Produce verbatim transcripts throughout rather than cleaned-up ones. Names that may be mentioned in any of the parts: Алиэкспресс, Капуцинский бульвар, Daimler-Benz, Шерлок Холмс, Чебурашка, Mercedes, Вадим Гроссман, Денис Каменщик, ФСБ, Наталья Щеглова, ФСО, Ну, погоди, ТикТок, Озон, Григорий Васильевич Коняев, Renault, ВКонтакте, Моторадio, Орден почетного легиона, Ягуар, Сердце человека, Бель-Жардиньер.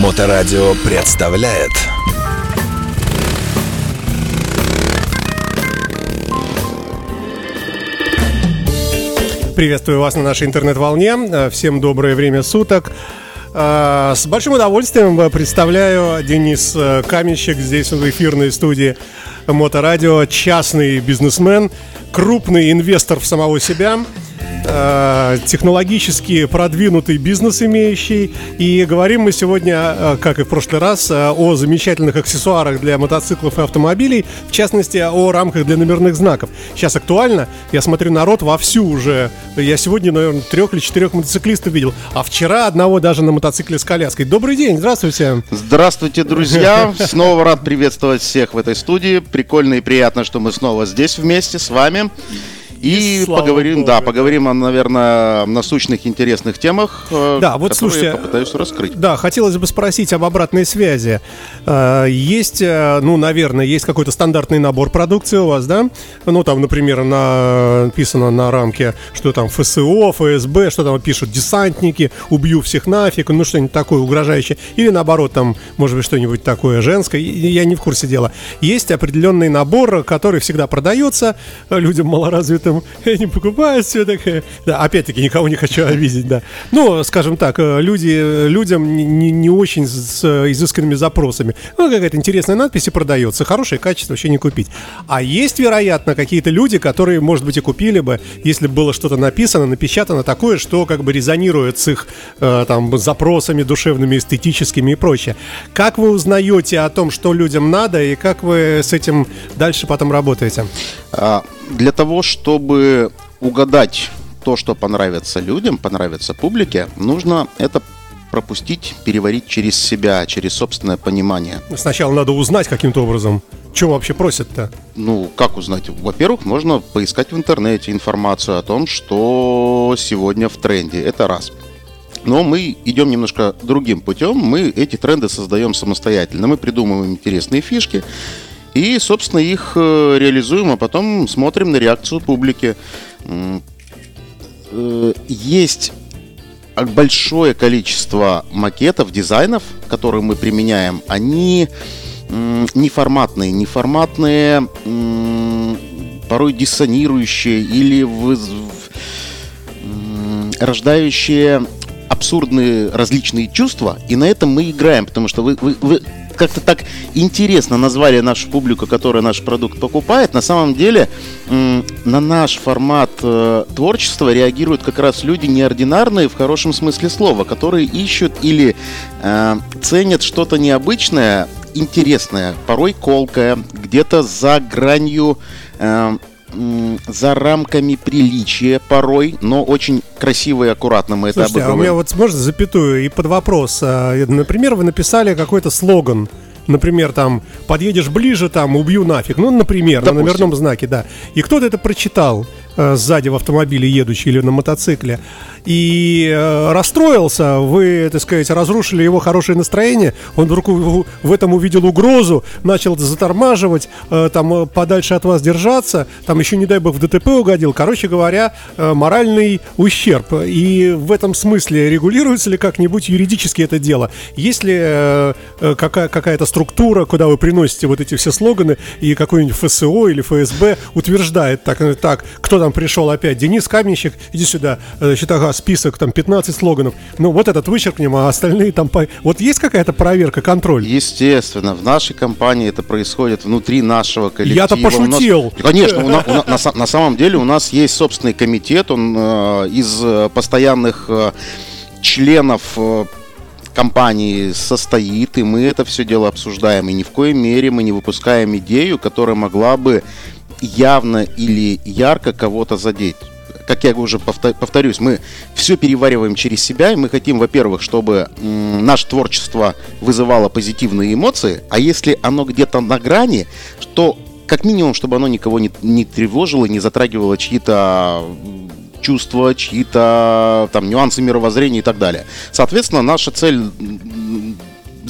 Моторадио представляет. Приветствую вас на нашей интернет-волне. Всем доброе время суток. С большим удовольствием представляю Денис Каменщик здесь в эфирной студии Моторадио. Частный бизнесмен, крупный инвестор в самого себя, технологически продвинутый бизнес имеющий. И говорим мы сегодня, как и в прошлый раз, о замечательных аксессуарах для мотоциклов и автомобилей, в частности, о рамках для номерных знаков. Сейчас актуально, я смотрю, народ вовсю уже. Я сегодня, наверное, трех или четырех мотоциклистов видел, а вчера одного даже на мотоцикле с коляской. Добрый день, здравствуйте. Здравствуйте, друзья, снова рад приветствовать всех в этой студии. Прикольно и приятно, что мы снова здесь вместе с вами. И, и поговорим, Богу, да, поговорим о, наверное, насущных интересных темах, да, вот, которые слушайте, я попытаюсь раскрыть. Да, хотелось бы спросить об обратной связи. Есть, ну, наверное, есть какой-то стандартный набор продукции у вас, да? Ну, там, например, на, написано на рамке, что там эф эс о, эф эс бэ, что там пишут, десантники, убью всех нафиг, ну, что-нибудь такое угрожающее. Или, наоборот, там, может быть, что-нибудь такое женское, я не в курсе дела. Есть определенный набор, который всегда продается людям малоразвитым. Я не покупаю, все такое. Да, опять-таки, никого не хочу обидеть, да. Ну, скажем так, люди, людям не, не очень с изысканными запросами. Ну, какая-то интересная надпись и продается. Хорошее качество вообще не купить. А есть, вероятно, какие-то люди, которые, может быть, и купили бы, если бы было что-то написано, напечатано такое, что как бы резонирует с их э, там, запросами душевными, эстетическими и прочее. Как вы узнаете о том, что людям надо, и как вы с этим дальше потом работаете? А, для того, чтобы Чтобы угадать то, что понравится людям, понравится публике, нужно это пропустить, переварить через себя, через собственное понимание. Сначала надо узнать каким-то образом, чего вообще просят-то. Ну, как узнать? Во-первых, можно поискать в интернете информацию о том, что сегодня в тренде. Это раз. Но мы идем немножко другим путем. Мы эти тренды создаем самостоятельно. Мы придумываем интересные фишки и, собственно, их реализуем, а потом смотрим на реакцию публики. Есть большое количество макетов, дизайнов, которые мы применяем. Они неформатные, неформатные, порой диссонирующие или рождающие абсурдные различные чувства. И на этом мы играем, потому что вы... вы, вы как-то так интересно назвали нашу публику, которая наш продукт покупает. На самом деле на наш формат творчества реагируют как раз люди неординарные в хорошем смысле слова, которые ищут или э, ценят что-то необычное, интересное, порой колкое, где-то за гранью, э, за рамками приличия порой, но очень красиво и аккуратно мы это обыгрываем. Слушайте, а у меня вот, можно запятую и под вопрос. Например, вы написали какой-то слоган. Например, там, подъедешь ближе, там, убью нафиг. Ну, например, допустим, на номерном знаке, да. И кто-то это прочитал э, сзади в автомобиле едущий или на мотоцикле. И э, расстроился, вы, так сказать, разрушили его хорошее настроение. Он вдруг в, в этом увидел угрозу, начал затормаживать, э, там, подальше от вас держаться. Там еще, не дай бог, в дэ тэ пэ угодил. Короче говоря, э, моральный ущерб. И в этом смысле регулируется ли как-нибудь юридически это дело? Есть ли э, какая- какая-то структура? Структура, куда вы приносите вот эти все слоганы, и какой-нибудь эф эс о или эф эс бэ утверждает, так, так, кто там пришел опять, Денис Каменщик, иди сюда, значит, ага, список, там, пятнадцать слоганов, ну, вот этот вычеркнем, а остальные там, по... вот есть какая-то проверка, контроль? Естественно, в нашей компании это происходит внутри нашего коллектива. Я-то пошутил! У нас... Конечно, у нас, у нас, на, на самом деле у нас есть собственный комитет, он э, из постоянных э, членов э, компании состоит, и мы это все дело обсуждаем, и ни в коей мере мы не выпускаем идею, которая могла бы явно или ярко кого-то задеть. Как я уже повторюсь, мы все перевариваем через себя, и мы хотим, во-первых, чтобы м- наше творчество вызывало позитивные эмоции, а если оно где-то на грани, то как минимум, чтобы оно никого не, не тревожило, не затрагивало чьи-то... чувства, чьи-то там нюансы мировоззрения и так далее. Соответственно, наша цель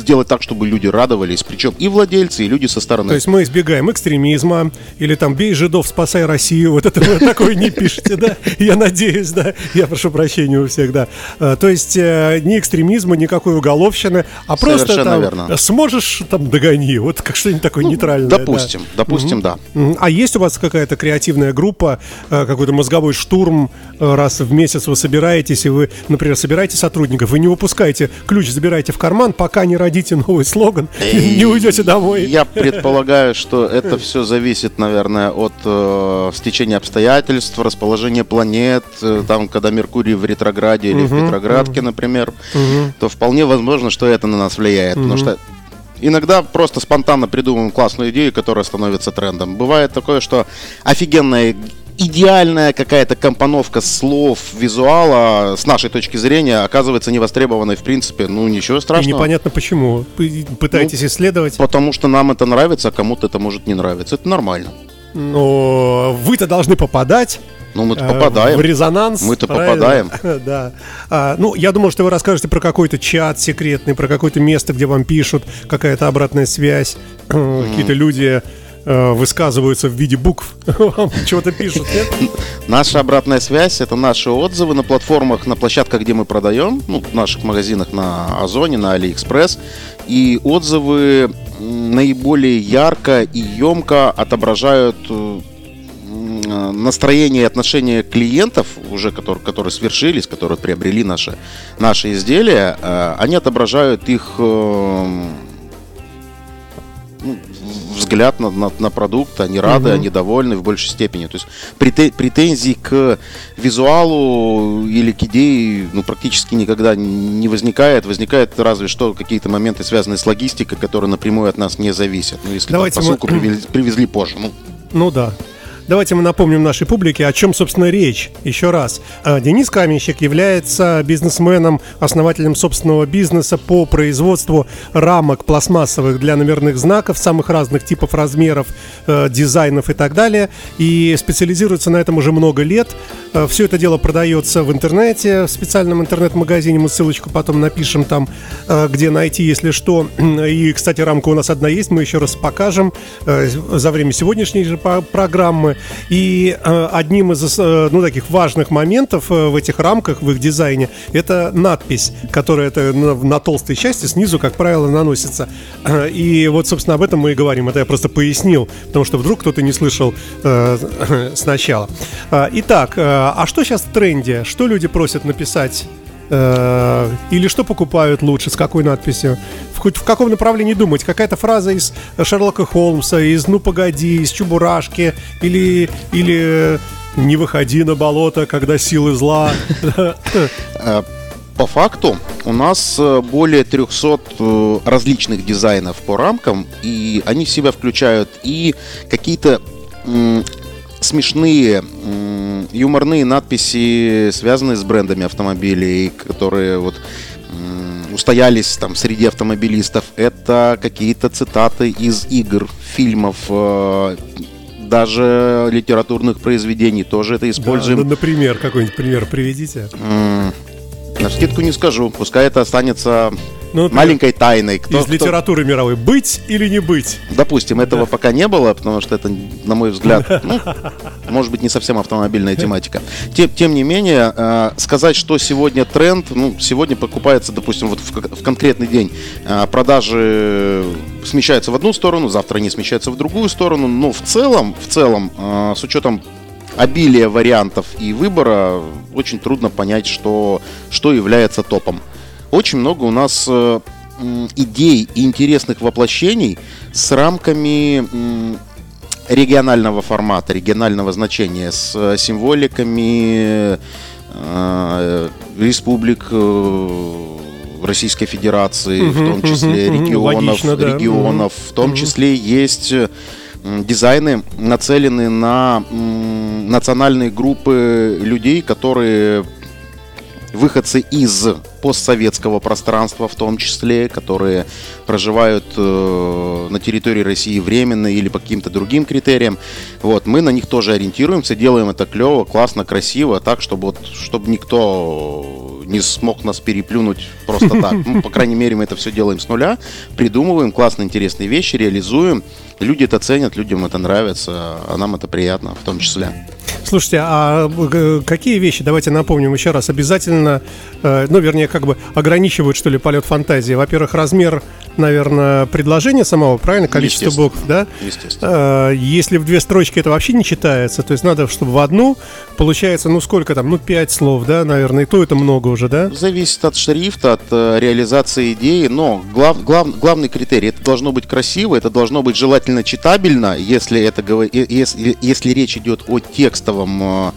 сделать так, чтобы люди радовались, причем и владельцы, и люди со стороны. То есть мы избегаем экстремизма, или там «бей жидов, спасай Россию», вот это вы такое не пишете, да? Я надеюсь, да? Я прошу прощения у всех, да. То есть ни экстремизма, никакой уголовщины, а просто там «сможешь, там догони», вот как что-нибудь такое нейтральное. Допустим, допустим, да. А есть у вас какая-то креативная группа, какой-то мозговой штурм, раз в месяц вы собираетесь, и вы, например, собираете сотрудников, вы не выпускаете ключ, забираете в карман, пока не родите новый слоган, не уйдете домой? Я предполагаю, что это все зависит, наверное, от э, стечения обстоятельств, расположения планет, э, там, когда Меркурий в ретрограде или uh-huh, в Петроградке, uh-huh. например, uh-huh. то вполне возможно, что это на нас влияет, uh-huh. потому что иногда просто спонтанно придумываем классную идею, которая становится трендом. Бывает такое, что офигенная, идеальная какая-то компоновка слов, визуала, с нашей точки зрения, оказывается невостребованной в принципе. Ну, ничего страшного. И непонятно почему. Пытаетесь ну, исследовать? Потому что нам это нравится, а кому-то это может не нравиться. Это нормально. Но вы-то должны попадать. Ну, мы-то попадаем. В резонанс. Мы-то правильно? попадаем. Да. А, ну, я думал, что вы расскажете про какой-то чат секретный, про какое-то место, где вам пишут, какая-то обратная связь, mm-hmm. какие-то люди высказываются в виде букв, чего-то пишут, нет? Наша обратная связь — это наши отзывы на платформах, на площадках, где мы продаем, ну, в наших магазинах на Озоне, на Алиэкспресс. И отзывы наиболее ярко и емко отображают настроение и отношение клиентов, уже которые, которые свершились, которые приобрели наши, наши изделия. Они отображают их взгляд на, на, на продукт, они рады, угу. они довольны в большей степени. То есть претензий к визуалу или к идее ну, практически никогда не возникает. Возникает разве что какие-то моменты, связанные с логистикой, которые напрямую от нас не зависят. Ну, если там, посылку мы... привезли, привезли позже. Ну, ну да. Давайте мы напомним нашей публике, о чем, собственно, речь. Еще раз. Денис Каменщик является бизнесменом, основателем собственного бизнеса по производству рамок пластмассовых для номерных знаков, самых разных типов, размеров, дизайнов и так далее. И специализируется на этом уже много лет. Все это дело продается в интернете, в специальном интернет-магазине. Мы ссылочку потом напишем там, где найти, если что. И, кстати, рамка у нас одна есть, мы еще раз покажем за время сегодняшней же программы. И э, одним из э, ну, таких важных моментов э, в этих рамках, в их дизайне, это надпись, которая это на, на толстой части снизу, как правило, наносится. э, И вот, собственно, об этом мы и говорим. Это я просто пояснил, потому что вдруг кто-то не слышал э, э, сначала. э, Итак, э, а что сейчас в тренде? Что люди просят написать? Э, или что покупают лучше? С какой надписью? Хоть в каком направлении думать? Какая-то фраза из Шерлока Холмса, из «Ну, погоди», из «Чебурашки» или, или «Не выходи на болото, когда силы зла». По факту у нас более трехсот различных дизайнов по рамкам, и они в себя включают и какие-то м- смешные, м- юморные надписи, связанные с брендами автомобилей, которые вот... М- устоялись там среди автомобилистов. Это какие-то цитаты из игр, фильмов, э, даже литературных произведений. Тоже это используем. Да, ну, например, какой-нибудь пример приведите. М-м, на скидку не скажу. Пускай это останется ну, например, маленькой тайной. Кто, из кто... литературы мировой. Быть или не быть? Допустим, этого да. пока не было, потому что это, на мой взгляд, ну, может быть, не совсем автомобильная тематика. Тем, тем не менее, э, сказать, что сегодня тренд, ну, сегодня покупается, допустим, вот в, в конкретный день э, продажи смещаются в одну сторону, завтра они смещаются в другую сторону, но в целом, в целом, э, с учетом обилия вариантов и выбора, очень трудно понять, что, что является топом. Очень много у нас э, идей и интересных воплощений с рамками э, регионального формата, регионального значения, с символиками э, республик э, Российской Федерации, uh-huh, в том числе uh-huh, регионов, логично, да. регионов, uh-huh. в том числе есть э, дизайны, нацелены на э, национальные группы людей, которые... выходцы из постсоветского пространства, в том числе, которые проживают э, на территории России временно или по каким-то другим критериям. Вот, мы на них тоже ориентируемся, делаем это клево, классно, красиво, так, чтобы, вот, чтобы никто не смог нас переплюнуть просто так. Ну, по крайней мере, мы это все делаем с нуля, придумываем классные, интересные вещи, реализуем. Люди это ценят, людям это нравится, а нам это приятно в том числе. Слушайте, а какие вещи, давайте напомним еще раз, обязательно, ну, вернее, как бы ограничивают, что ли, полет фантазии? Во-первых, размер, наверное, предложения самого, правильно? Количество букв, да? Естественно. Если в две строчки, это вообще не читается, то есть надо, чтобы в одну, получается, ну, сколько там, ну, пять слов, да, наверное, и то это много уже, да? Зависит от шрифта, от реализации идеи, но глав, глав, главный критерий, это должно быть красиво, это должно быть желательно читабельно, если, это, если, если речь идет о текстах, в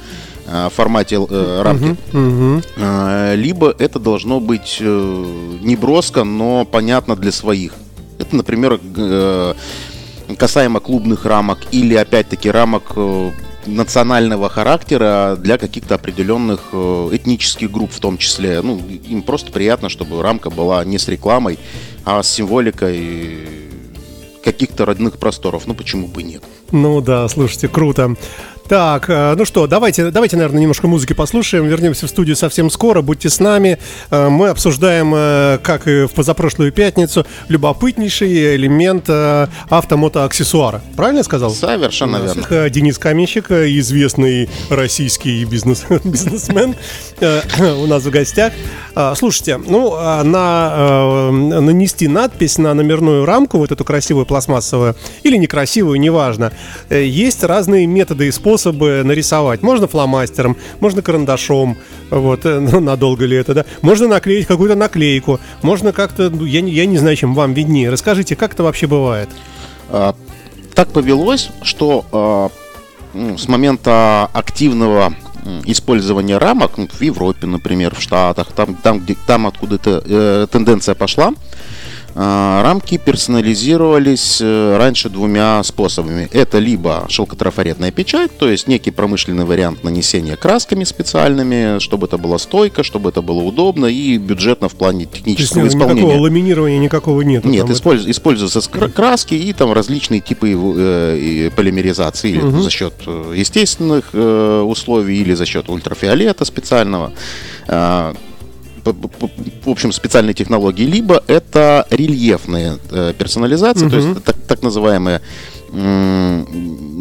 формате э, рамки. Uh-huh, uh-huh. Либо это должно быть неброско, но понятно для своих. Это, например, касаемо клубных рамок или, опять-таки, рамок национального характера для каких-то определенных этнических групп в том числе. Ну, им просто приятно, чтобы рамка была не с рекламой, а с символикой каких-то родных просторов. Ну, почему бы и нет? Ну да, слушайте, круто. Так, ну что, давайте, давайте, наверное, немножко музыки послушаем. Вернемся в студию совсем скоро, будьте с нами. Мы обсуждаем, как и в позапрошлую пятницу, любопытнейший элемент автомотоаксессуара. Правильно я сказал? Совершенно верно. Денис Каменщик, известный российский бизнес, бизнесмен, у нас в гостях. Слушайте, ну, на, нанести надпись на номерную рамку, вот эту красивую пластмассовую, или некрасивую, неважно, есть разные методы и способы нарисовать. Можно фломастером, можно карандашом. Вот, ну, надолго ли это, да? Можно наклеить какую-то наклейку. Можно как-то, ну, я, я не знаю, чем вам виднее. Расскажите, как это вообще бывает? А, так повелось, что а, ну, с момента активного использования рамок, ну, в Европе, например, в Штатах, там, там, где, там откуда-то э, тенденция пошла, рамки персонализировались раньше двумя способами. Это либо шелкотрафаретная печать, то есть некий промышленный вариант нанесения красками специальными, чтобы это было стойко, чтобы это было удобно и бюджетно в плане технического исполнения. Никакого ламинирования никакого нет. Нет, использ... это... используются краски и там различные типы э, полимеризации, или угу. за счет естественных э, условий, или за счет ультрафиолета специального. Э, В общем, специальные технологии. Либо это рельефные э, персонализации, uh-huh. то есть так, так называемые э,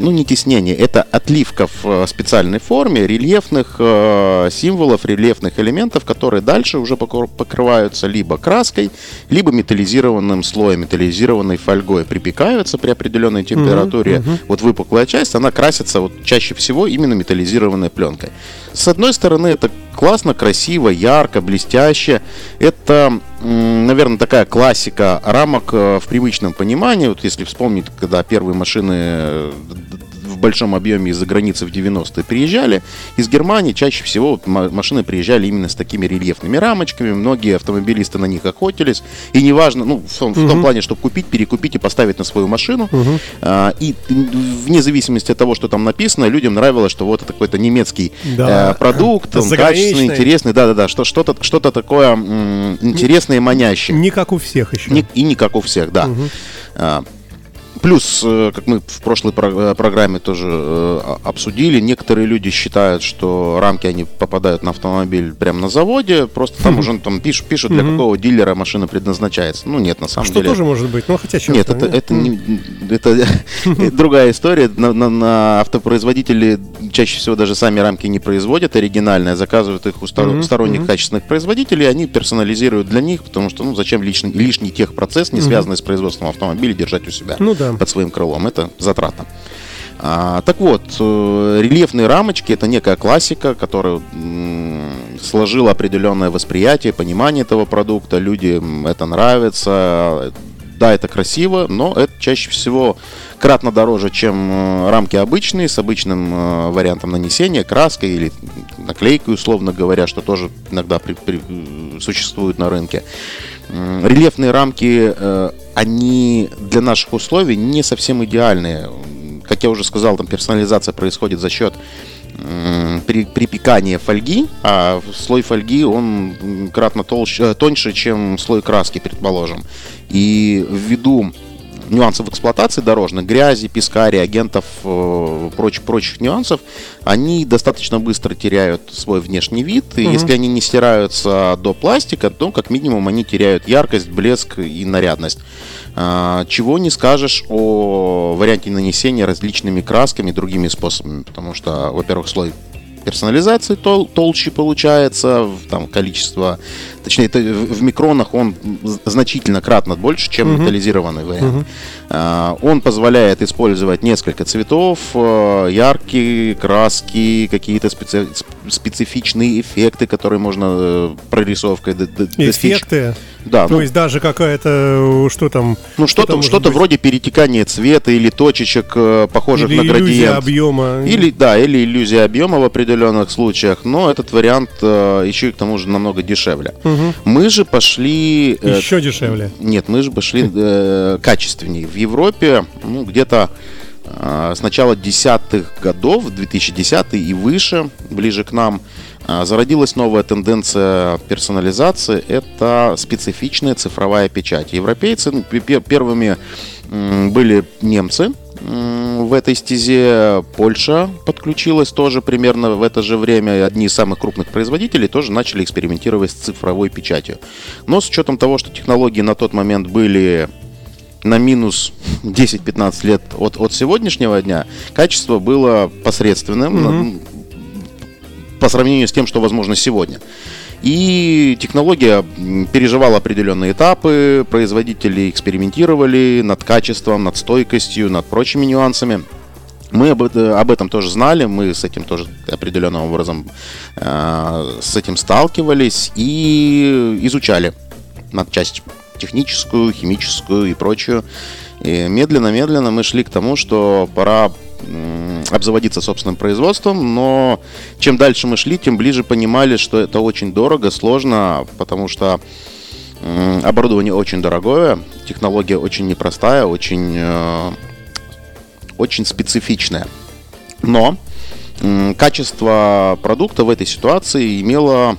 ну, не тиснение, это отливка в специальной форме рельефных э, символов, рельефных элементов, которые дальше уже покрываются либо краской, либо металлизированным слоем, металлизированной фольгой, припекаются при определенной температуре. uh-huh. Uh-huh. Вот выпуклая часть, она красится вот чаще всего именно металлизированной пленкой. С одной стороны, это классно, красиво, ярко, блестяще. Это, наверное, такая классика рамок в привычном понимании. Вот если вспомнить, когда первые машины в большом объеме из-за границы в девяностые приезжали, из Германии чаще всего машины приезжали именно с такими рельефными рамочками. Многие автомобилисты на них охотились. И неважно, ну, в том, uh-huh. в том плане, чтобы купить, перекупить и поставить на свою машину. Uh-huh. а, И вне зависимости от того, что там написано, людям нравилось, что вот это какой-то немецкий да. э, продукт, он качественный, интересный. Да-да-да, что, что-то, что-то такое м- интересное и манящее. Не как у всех еще. Не, и не как у всех, да. Uh-huh. а, Плюс, как мы в прошлой программе тоже обсудили, некоторые люди считают, что рамки, они попадают на автомобиль прямо на заводе, просто там уже там пишут, пишут, для какого дилера машина предназначается. Ну, нет, на самом деле. Что тоже может быть, ну, хотя честно. Нет, это, это, не, это другая история. На, на, на автопроизводители чаще всего даже сами рамки не производят оригинальные, заказывают их у сторон, сторонних качественных производителей, они персонализируют для них, потому что, ну, зачем лишний, лишний техпроцесс, не связанный с производством автомобиля, держать у себя. Ну, да. Под своим крылом, это затратно. а, Так вот, э, рельефные рамочки — это некая классика, которая м- сложила определенное восприятие, понимание этого продукта. Людям это нравится. Да, это красиво, но это чаще всего кратно дороже, чем э, рамки обычные, с обычным э, вариантом нанесения, краской или наклейкой, условно говоря, что тоже иногда при- при- существует на рынке. э, Рельефные рамки, э, они для наших условий не совсем идеальные. Как я уже сказал, там персонализация происходит за счет э, при, припекания фольги, а слой фольги, он кратно толще, тоньше, чем слой краски, предположим. И ввиду нюансов эксплуатации дорожных, грязи, песка, реагентов, э, прочих, прочих нюансов, они достаточно быстро теряют свой внешний вид. И mm-hmm. если они не стираются до пластика, то как минимум они теряют яркость, блеск и нарядность. Э, чего не скажешь о варианте нанесения различными красками, другими способами. Потому что, во-первых, слой персонализации тол- толще получается, там количество, точнее, в микронах он значительно кратно больше, чем uh-huh. металлизированный вариант. Uh-huh. Он позволяет использовать несколько цветов, яркие краски, какие-то специ- специфичные эффекты, которые можно прорисовкой д- д- достичь. Эффекты? Да. То ну, есть даже какая-то, что там... Ну, что-то, что-то вроде перетекания цвета или точечек, похожих или на градиент. Или иллюзия объема. Или, да, или иллюзия объема в определенных случаях, но этот вариант э, еще и к тому же намного дешевле. Угу. Мы же пошли... Э, еще дешевле? Нет, мы же пошли э, качественнее. В Европе ну, где-то э, с начала десятых годов, две тысячи десятый и выше, ближе к нам, зародилась новая тенденция персонализации. Это специфичная цифровая печать. Европейцы, ну, пер- первыми м- были немцы м- в этой стезе. Польша подключилась тоже примерно в это же время. Одни из самых крупных производителей тоже начали экспериментировать с цифровой печатью. Но с учетом того, что технологии на тот момент были... на минус десять-пятнадцать лет от, от сегодняшнего дня, качество было посредственным, mm-hmm. по сравнению с тем, что возможно сегодня. И технология переживала определенные этапы, производители экспериментировали над качеством, над стойкостью, над прочими нюансами. Мы об, об этом тоже знали, мы с этим тоже определенным образом э, с этим сталкивались и изучали над частью техническую, химическую и прочую. И медленно-медленно мы шли к тому, что пора обзаводиться собственным производством, но чем дальше мы шли, тем ближе понимали, что это очень дорого, сложно, потому что оборудование очень дорогое, технология очень непростая, очень, очень специфичная. Но качество продукта в этой ситуации имело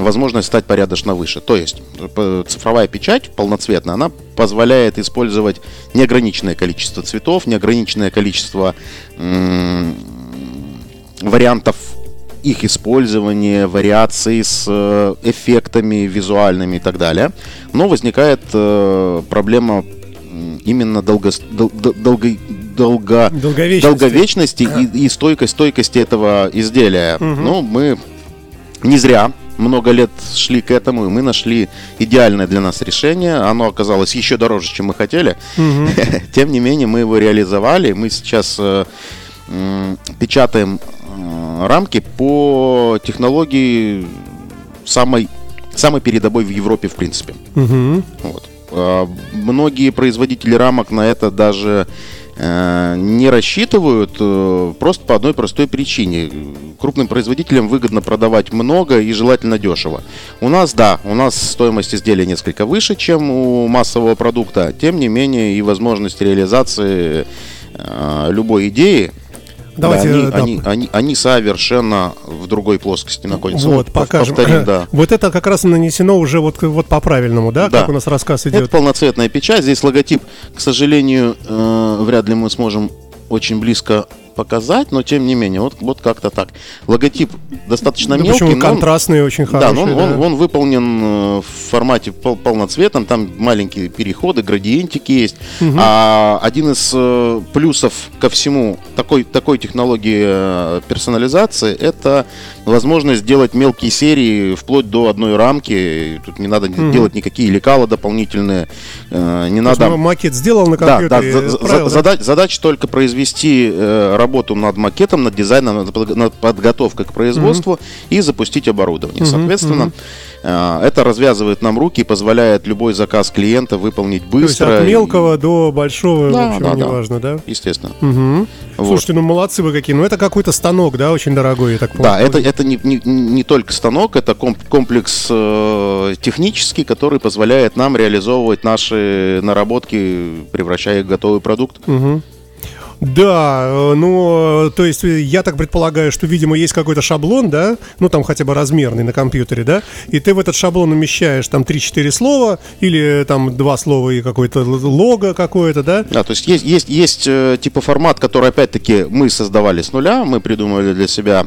возможность стать порядочно выше. То есть цифровая печать полноцветная, она позволяет использовать неограниченное количество цветов, неограниченное количество м- вариантов их использования, вариаций с эффектами визуальными и так далее. Но возникает э, проблема именно долго, дол, долго, долго, долговечности, долговечности а. и, и стойкость, стойкости этого изделия. Угу. Ну, мы не зря много лет шли к этому, и мы нашли идеальное для нас решение. Оно оказалось еще дороже, чем мы хотели. Угу. Тем не менее, мы его реализовали. Мы сейчас э, э, печатаем э, рамки по технологии самой, самой передовой в Европе, в принципе. Угу. Вот. Э, многие производители рамок на это даже не рассчитывают просто по одной простой причине. Крупным производителям выгодно продавать много и желательно дешево. У нас, да, у нас стоимость изделия несколько выше, чем у массового продукта. Тем не менее, и возможность реализации э, любой идеи, давайте, да, они, да. Они, они, они совершенно в другой плоскости находятся. Вот, покажем. Повторим, да. Вот это как раз нанесено уже вот, вот по-правильному, да? да? Как у нас рассказ идет. Это полноцветная печать. Здесь логотип, к сожалению, э, вряд ли мы сможем очень близко показать, но тем не менее, вот, вот как-то так. Логотип достаточно да мелкий. Причем контрастный, он, очень хороший. Да, он, да. Он, он выполнен в формате пол- полноцветном, там маленькие переходы, градиентики есть. Угу. А один из э, плюсов ко всему такой, такой технологии э, персонализации — это возможность делать мелкие серии вплоть до одной рамки. Тут не надо угу. делать никакие лекала дополнительные. Э, не надо... Макет сделал на компьютере. Да, да, за, отправил, за, да? Задача только произвести э, работу над макетом, над дизайном, над подготовкой к производству mm-hmm. и запустить оборудование. Mm-hmm. Соответственно, mm-hmm. это развязывает нам руки и позволяет любой заказ клиента выполнить быстро. То есть от мелкого и... до большого, да, в общем, да, неважно, да. да? Естественно. Mm-hmm. Вот. Слушайте, ну молодцы вы какие. Ну это какой-то станок, да, очень дорогой, я так понял. Да, это, это не, не, не только станок, это комплекс э, технический, который позволяет нам реализовывать наши наработки, превращая их в готовый продукт. Mm-hmm. Да, ну, то есть я так предполагаю, что, видимо, есть какой-то шаблон, да, ну, там хотя бы размерный на компьютере, да, и ты в этот шаблон умещаешь там три-четыре слова или там два слова и какое-то лого какое-то, да? Да, то есть есть, есть, есть типа формат, который, опять-таки, мы создавали с нуля, мы придумали для себя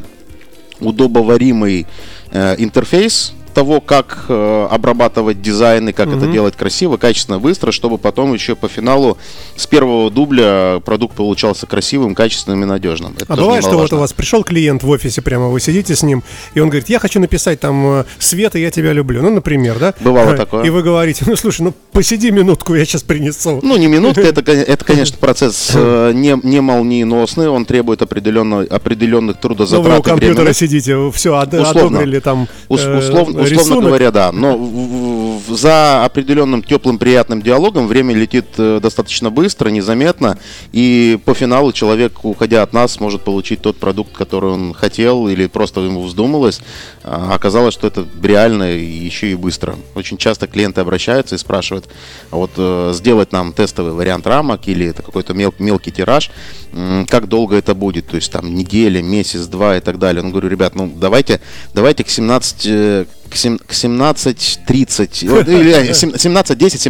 удобоваримый э, интерфейс того, как э, обрабатывать дизайн и как mm-hmm. это делать красиво, качественно, быстро, чтобы потом еще по финалу с первого дубля продукт получался красивым, качественным и надежным. Это а бывает, что вот у вас пришел клиент в офисе, прямо вы сидите с ним, и он говорит: я хочу написать там «Света, я тебя люблю». Ну, например, да? Бывало а, такое. И вы говорите: ну, слушай, ну, посиди минутку, я сейчас принесу. Ну, не минутка, это, конечно, процесс не молниеносный, он требует определенных трудозатрат. Ну, вы у компьютера сидите, все, одобрили там... Условно. Условно рисунок. Говоря, да, но в, в, за определенным теплым, приятным диалогом время летит э, достаточно быстро, незаметно, и по финалу человек, уходя от нас, может получить тот продукт, который он хотел, или просто ему вздумалось. А, оказалось, что это реально и еще и быстро. Очень часто клиенты обращаются и спрашивают: вот э, сделать нам тестовый вариант рамок или это какой-то мел, мелкий тираж, э, как долго это будет, то есть там неделя, месяц, два и так далее. Ну, говорю: ребят, ну давайте, давайте к семнадцати... Э, к семнадцать тридцать, семнадцать десять,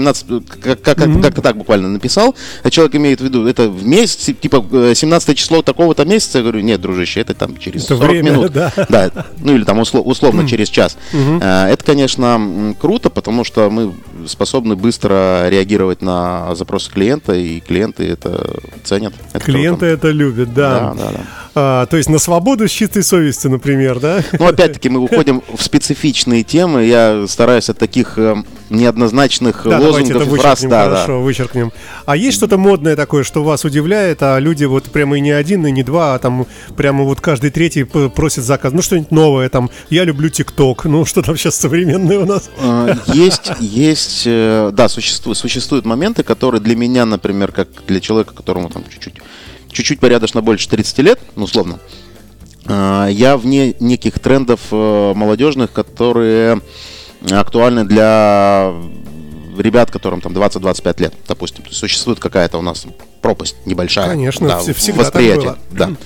как, как, mm-hmm. как-то так буквально написал. Человек имеет в виду, это в месяц, типа семнадцатое число такого-то месяца. Я говорю: нет, дружище, это там через это сорок время, минут. Да. Да, ну или там услов, условно mm-hmm. через час. Mm-hmm. Это, конечно, круто, потому что мы способны быстро реагировать на запросы клиента, и клиенты это ценят. Это клиенты круто. Это любят, да. Да, да, да. А, то есть на свободу с чистой совестью, например, да? Ну, опять-таки, мы уходим в специфичный темы, я стараюсь от таких э, неоднозначных да, лозунгов вычеркнем, раз, да, хорошо, да. вычеркнем. А есть что-то модное такое, что вас удивляет, а люди вот прямо и не один, и не два, а там прямо вот каждый третий просит заказ, ну что-нибудь новое, там, я люблю ТикТок, ну что там сейчас современное у нас? Есть, есть, да, существуют, существуют моменты, которые для меня, например, как для человека, которому там чуть-чуть, чуть-чуть порядочно больше тридцати лет, ну условно, я вне неких трендов молодежных, которые актуальны для ребят, которым там двадцать-двадцать пять лет, допустим. То есть существует какая-то у нас пропасть небольшая. Конечно, да, всегда восприятие, так было. Да.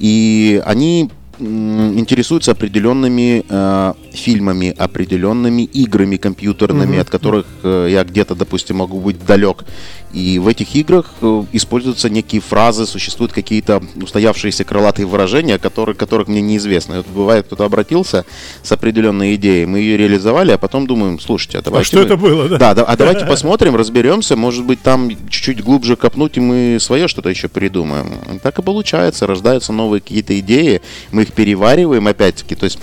И они интересуются определенными э, фильмами, определенными играми компьютерными, mm-hmm. от которых э, я где-то, допустим, могу быть далек. И в этих играх э, используются некие фразы, существуют какие-то устоявшиеся крылатые выражения, которые, которых мне неизвестно. И вот бывает, кто-то обратился с определенной идеей, мы ее реализовали, а потом думаем: слушайте, а давайте... А что мы... это было, да? Да, да, а давайте посмотрим, разберемся, может быть, там чуть-чуть глубже копнуть, и мы свое что-то еще придумаем. И так и получается, рождаются новые какие-то идеи, мы их перевариваем, опять-таки, то есть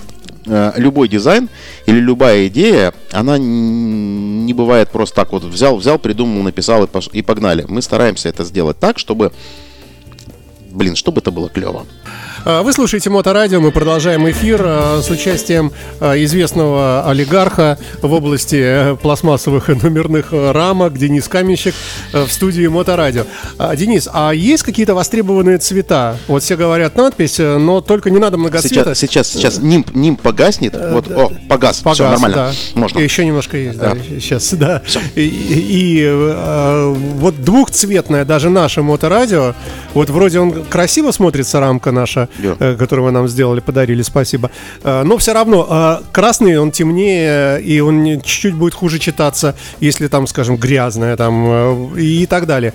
э, любой дизайн или любая идея, она н- не бывает просто так вот взял, взял, придумал, написал и, пош- и погнали. Мы стараемся это сделать так, чтобы, блин, чтобы это было клево. Вы слушаете Моторадио, мы продолжаем эфир с участием известного олигарха в области пластмассовых и номерных рамок Денис Каменщик в студии Моторадио. Денис, а есть какие-то востребованные цвета? Вот все говорят надпись, но только не надо многоцвета. Сейчас, сейчас, сейчас нимб, нимб погаснет, вот, да, о, погас, погас, все нормально, да. Можно. Еще немножко есть, да, да сейчас, да. Все. И, и а, вот двухцветное даже наше Моторадио, вот вроде он красиво смотрится, рамка наша, Yeah. который вы нам сделали, подарили, спасибо. Но все равно красный, он темнее, и он чуть-чуть будет хуже читаться, если там, скажем, грязное там, и так далее.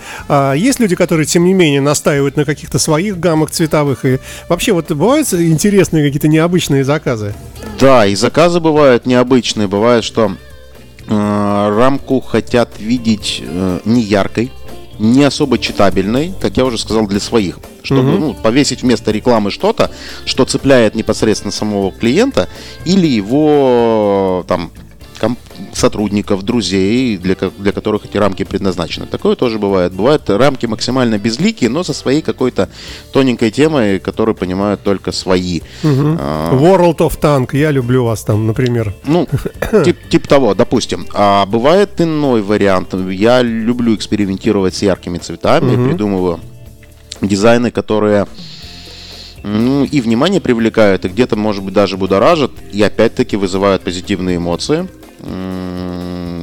Есть люди, которые, тем не менее, настаивают на каких-то своих гаммах цветовых. И вообще, вот бывают интересные какие-то необычные заказы? Да, и заказы бывают необычные. Бывает, что э, рамку хотят видеть э, не яркой, не особо читабельной, как я уже сказал, для своих, чтобы mm-hmm. ну, повесить вместо рекламы что-то, что цепляет непосредственно самого клиента или его там комп- сотрудников, друзей, для, для которых эти рамки предназначены. Такое тоже бывает. Бывают рамки максимально безликие, но со своей какой-то тоненькой темой, которую понимают только свои. Mm-hmm. А- World of Tanks, я люблю вас там, например. Ну, тип, тип того, допустим. А бывает иной вариант. Я люблю экспериментировать с яркими цветами, mm-hmm. придумываю дизайны, которые ну, и внимание привлекают, и где-то, может быть, даже будоражат, и опять-таки вызывают позитивные эмоции.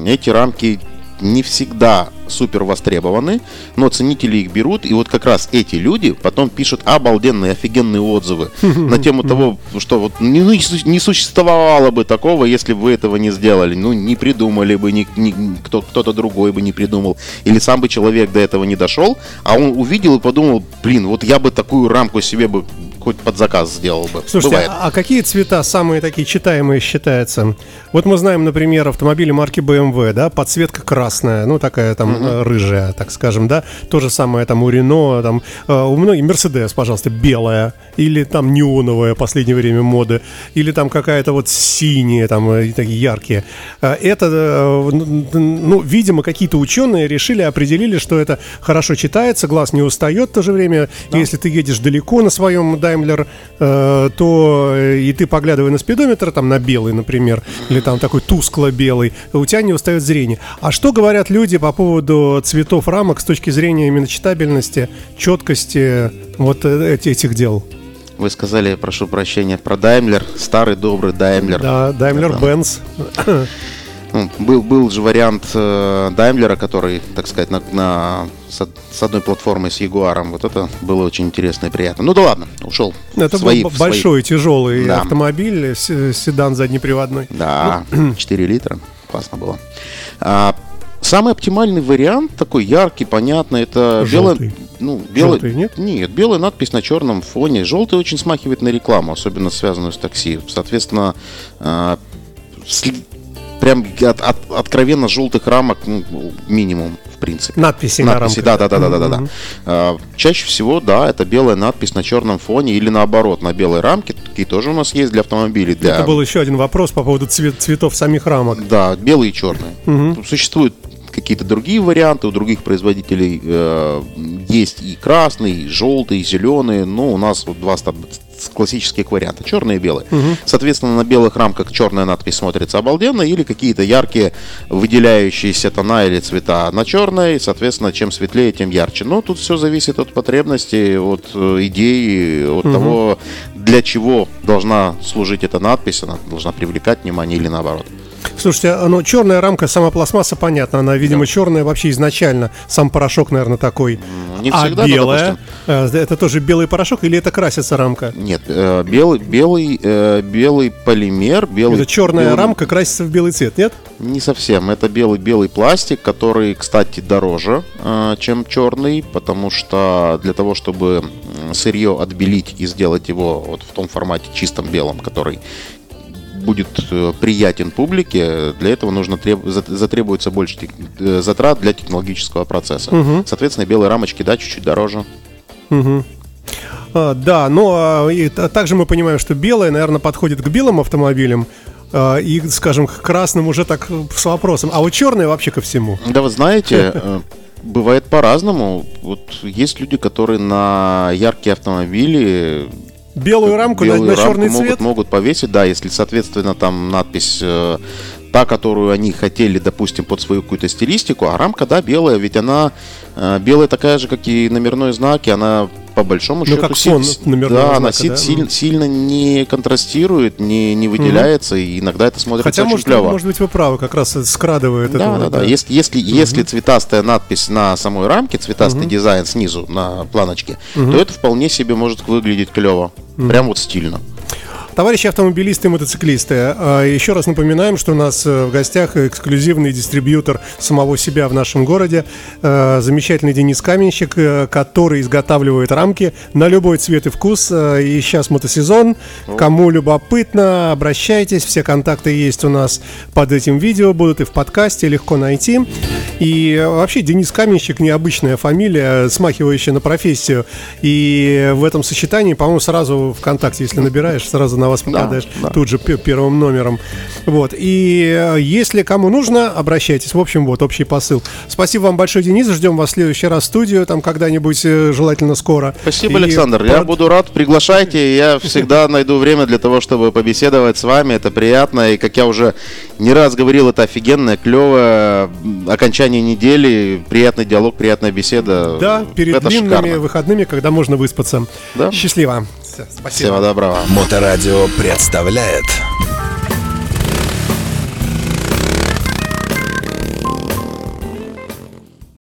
Эти рамки не всегда супер востребованы, но ценители их берут, и вот как раз эти люди потом пишут обалденные, офигенные отзывы на тему того, что вот не существовало бы такого, если бы вы этого не сделали, ну не придумали бы, кто-то другой бы не придумал, или сам бы человек до этого не дошел, а он увидел и подумал, блин, вот я бы такую рамку себе бы хоть под заказ сделал бы. Слушайте, а, а какие цвета самые такие читаемые считаются? Вот мы знаем, например, автомобили марки бэ эм вэ, да, подсветка красная, ну такая там mm-hmm. рыжая, так скажем, да. То же самое там у Renault, там э, у многих Mercedes, пожалуйста, белая, или там неоновая в последнее время моды, или там какая-то вот синяя, там э, такие яркие. Это, э, ну, видимо, какие-то ученые решили, определили, что это хорошо читается, глаз не устает в то же время. Да. Если ты едешь далеко на своем Daimler, э, то и ты, поглядывая на спидометр, там на белый, например, или там такой тускло-белый, у тебя не устает зрение. А что говорят люди по поводу цветов рамок с точки зрения именно читабельности, четкости вот этих дел? Вы сказали, прошу прощения, про Daimler, старый добрый Daimler. Да, Daimler-Benz. Ну, был, был же вариант э, Daimler, который, так сказать, на, на, с, с одной платформой с Ягуаром. Вот это было очень интересно и приятно. Ну да ладно, ушел. Это свои, был свои. большой, тяжелый да. автомобиль, с, седан заднеприводной. Да, ну. четыре литра, классно было. А, самый оптимальный вариант, такой яркий, понятный, это желтый. Белый, ну, белый, желтый, нет? Нет, белая надпись на черном фоне. Желтый очень смахивает на рекламу, особенно связанную с такси. Соответственно, э, след... Прям от, от, откровенно желтых рамок, ну, минимум, в принципе. Надписи, надписи на рамках. Да, да, да, да, да, да. Mm-hmm. А, чаще всего, да, это белая надпись на черном фоне или наоборот, на белой рамке. Такие тоже у нас есть для автомобилей. Для... Это был еще один вопрос по поводу цвет, цветов самих рамок. Да, белые и черные. Mm-hmm. Существуют какие-то другие варианты, у других производителей э, есть и красный, и желтый, и зеленый, но у нас вот два ста- классических варианта, черные и белые. Угу. Соответственно, на белых рамках черная надпись смотрится обалденно, или какие-то яркие выделяющиеся тона или цвета на черной, соответственно, чем светлее, тем ярче. Но тут все зависит от потребностей, от идеи, от угу. того, для чего должна служить эта надпись, она должна привлекать внимание или наоборот. Слушайте, ну черная рамка, сама пластмасса, понятно, она, видимо, да. черная вообще изначально. Сам порошок, наверное, такой. Не всегда, а белая, но, допустим... это тоже белый порошок или это красится рамка? Нет, э, белый, белый, э, белый полимер белый, это черная белый... рамка красится в белый цвет, нет? Не совсем, это белый-белый пластик, который, кстати, дороже, э, чем черный. Потому что для того, чтобы сырье отбелить и сделать его вот в том формате чистом белом, который... будет приятен публике, для этого нужно треб... затребуется больше тех... затрат для технологического процесса. Угу. Соответственно, белые рамочки, да, чуть-чуть дороже. Угу. А, да, но и, а, также мы понимаем, что белое, наверное, подходит к белым автомобилям. И, скажем, к красным уже так с вопросом. А вот черное вообще ко всему. Да вы знаете, бывает по-разному. Вот есть люди, которые на яркие автомобили... Белую рамку белую на, на черный рамку цвет могут, могут повесить, да, если, соответственно, там надпись э, та, которую они хотели, допустим, под свою какую-то стилистику. А рамка, да, белая, ведь она э, белая такая же, как и номерные знаки. Она по большому ну, счету сильно, да, знака, она да? сильно, сильно не контрастирует, не, не выделяется, угу. и иногда это смотрится Хотя, очень может, клево. Хотя, может быть, вы правы, как раз скрадывает. Да, этого, да, да, да. Если, если, угу. если цветастая надпись на самой рамке, цветастый угу. дизайн снизу на планочке, угу. то это вполне себе может выглядеть клево, угу. прям вот стильно. Товарищи автомобилисты и мотоциклисты, еще раз напоминаем, что у нас в гостях эксклюзивный дистрибьютор самого себя в нашем городе, замечательный Денис Каменщик, который изготавливает рамки на любой цвет и вкус. И сейчас мотосезон. Кому любопытно, обращайтесь. Все контакты есть у нас под этим видео, будут и в подкасте, легко найти. И вообще Денис Каменщик — необычная фамилия, смахивающая на профессию. И в этом сочетании, по-моему, сразу ВКонтакте, если набираешь, сразу на вас попадаешь, да, да. тут же первым номером. Вот. И если кому нужно, обращайтесь. В общем, вот общий посыл. Спасибо вам большое, Денис. Ждем вас в следующий раз в студию, там когда-нибудь, желательно скоро. Спасибо, и Александр. Под... Я буду рад. Приглашайте. Я всегда найду время для того, чтобы побеседовать с вами. Это приятно. И, как я уже не раз говорил, это офигенное, клевое окончание недели. Приятный диалог, приятная беседа. Да, перед это длинными шикарно. Выходными, когда можно выспаться. Да? Счастливо. Все, спасибо. Всего доброго. Моторадио представляет.